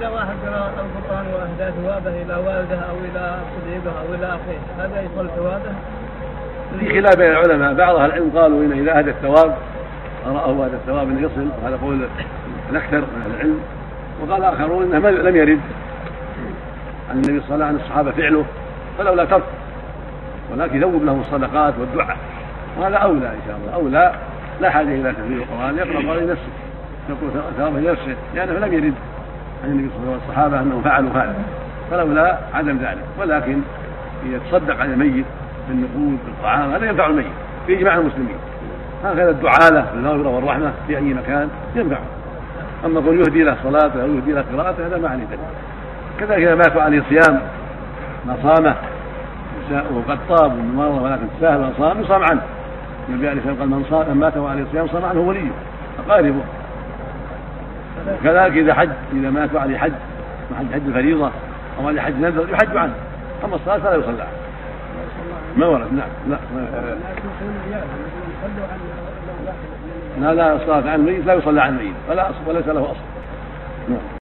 إذا واحد قرأ القرآن وأهدى ثوابه إلى والده أو إلى صديقه أو إلى أخيه هذا يصل ثوابه؟ في خلاف بين العلماء، بعض أهل العلم قالوا إن إذا أهدى الثواب أراه هذا الثواب أن يصل، وهذا قول الأكثر من أهل العلم، وقال آخرون إنه لم يرد عن النبي صلى الله عليه وسلم عن الصحابة فعله فلولا ترك، ولكن ذوب لهم الصدقات والدعاء، وهذا أولى إن شاء الله، أولى لا حاجة إلى تفسير القرآن، يقرأ القرآن لنفسه يقول ثوابه لنفسه، لأنه لم يرد عن النبي صلى الله عليه وسلم والصحابة أنهم فعلوا هذا، فلولا عدم ذلك. ولكن يتصدق عن الميت بالنقود بالطعام هذا ينفع الميت في إجماع المسلمين، هذا الدعاء له بالمغفرة والرحمة في أي مكان ينفع. أما قل يهدي له صلاته أو يهدي له قراءته هذا ما عليه دليل. كذلك إذا مات عليه صيام ما صامه وقد طاب من مرة ولكن تساهل وصام يصام عنه، النبي عليه الصلاة والسلام قال من مات وعليه صيام صام عنه وليه أقاربه. كذلك إذا حج، إذا مات عليه حج حج الفريضة أو عليه حج نذر يحج عنه، أما الصلاة فلا يصلى عنه ما ورد. نعم لا لا لا صلاة عن الميت لا يصلى عن الميت ولا وليس له أصل. نعم.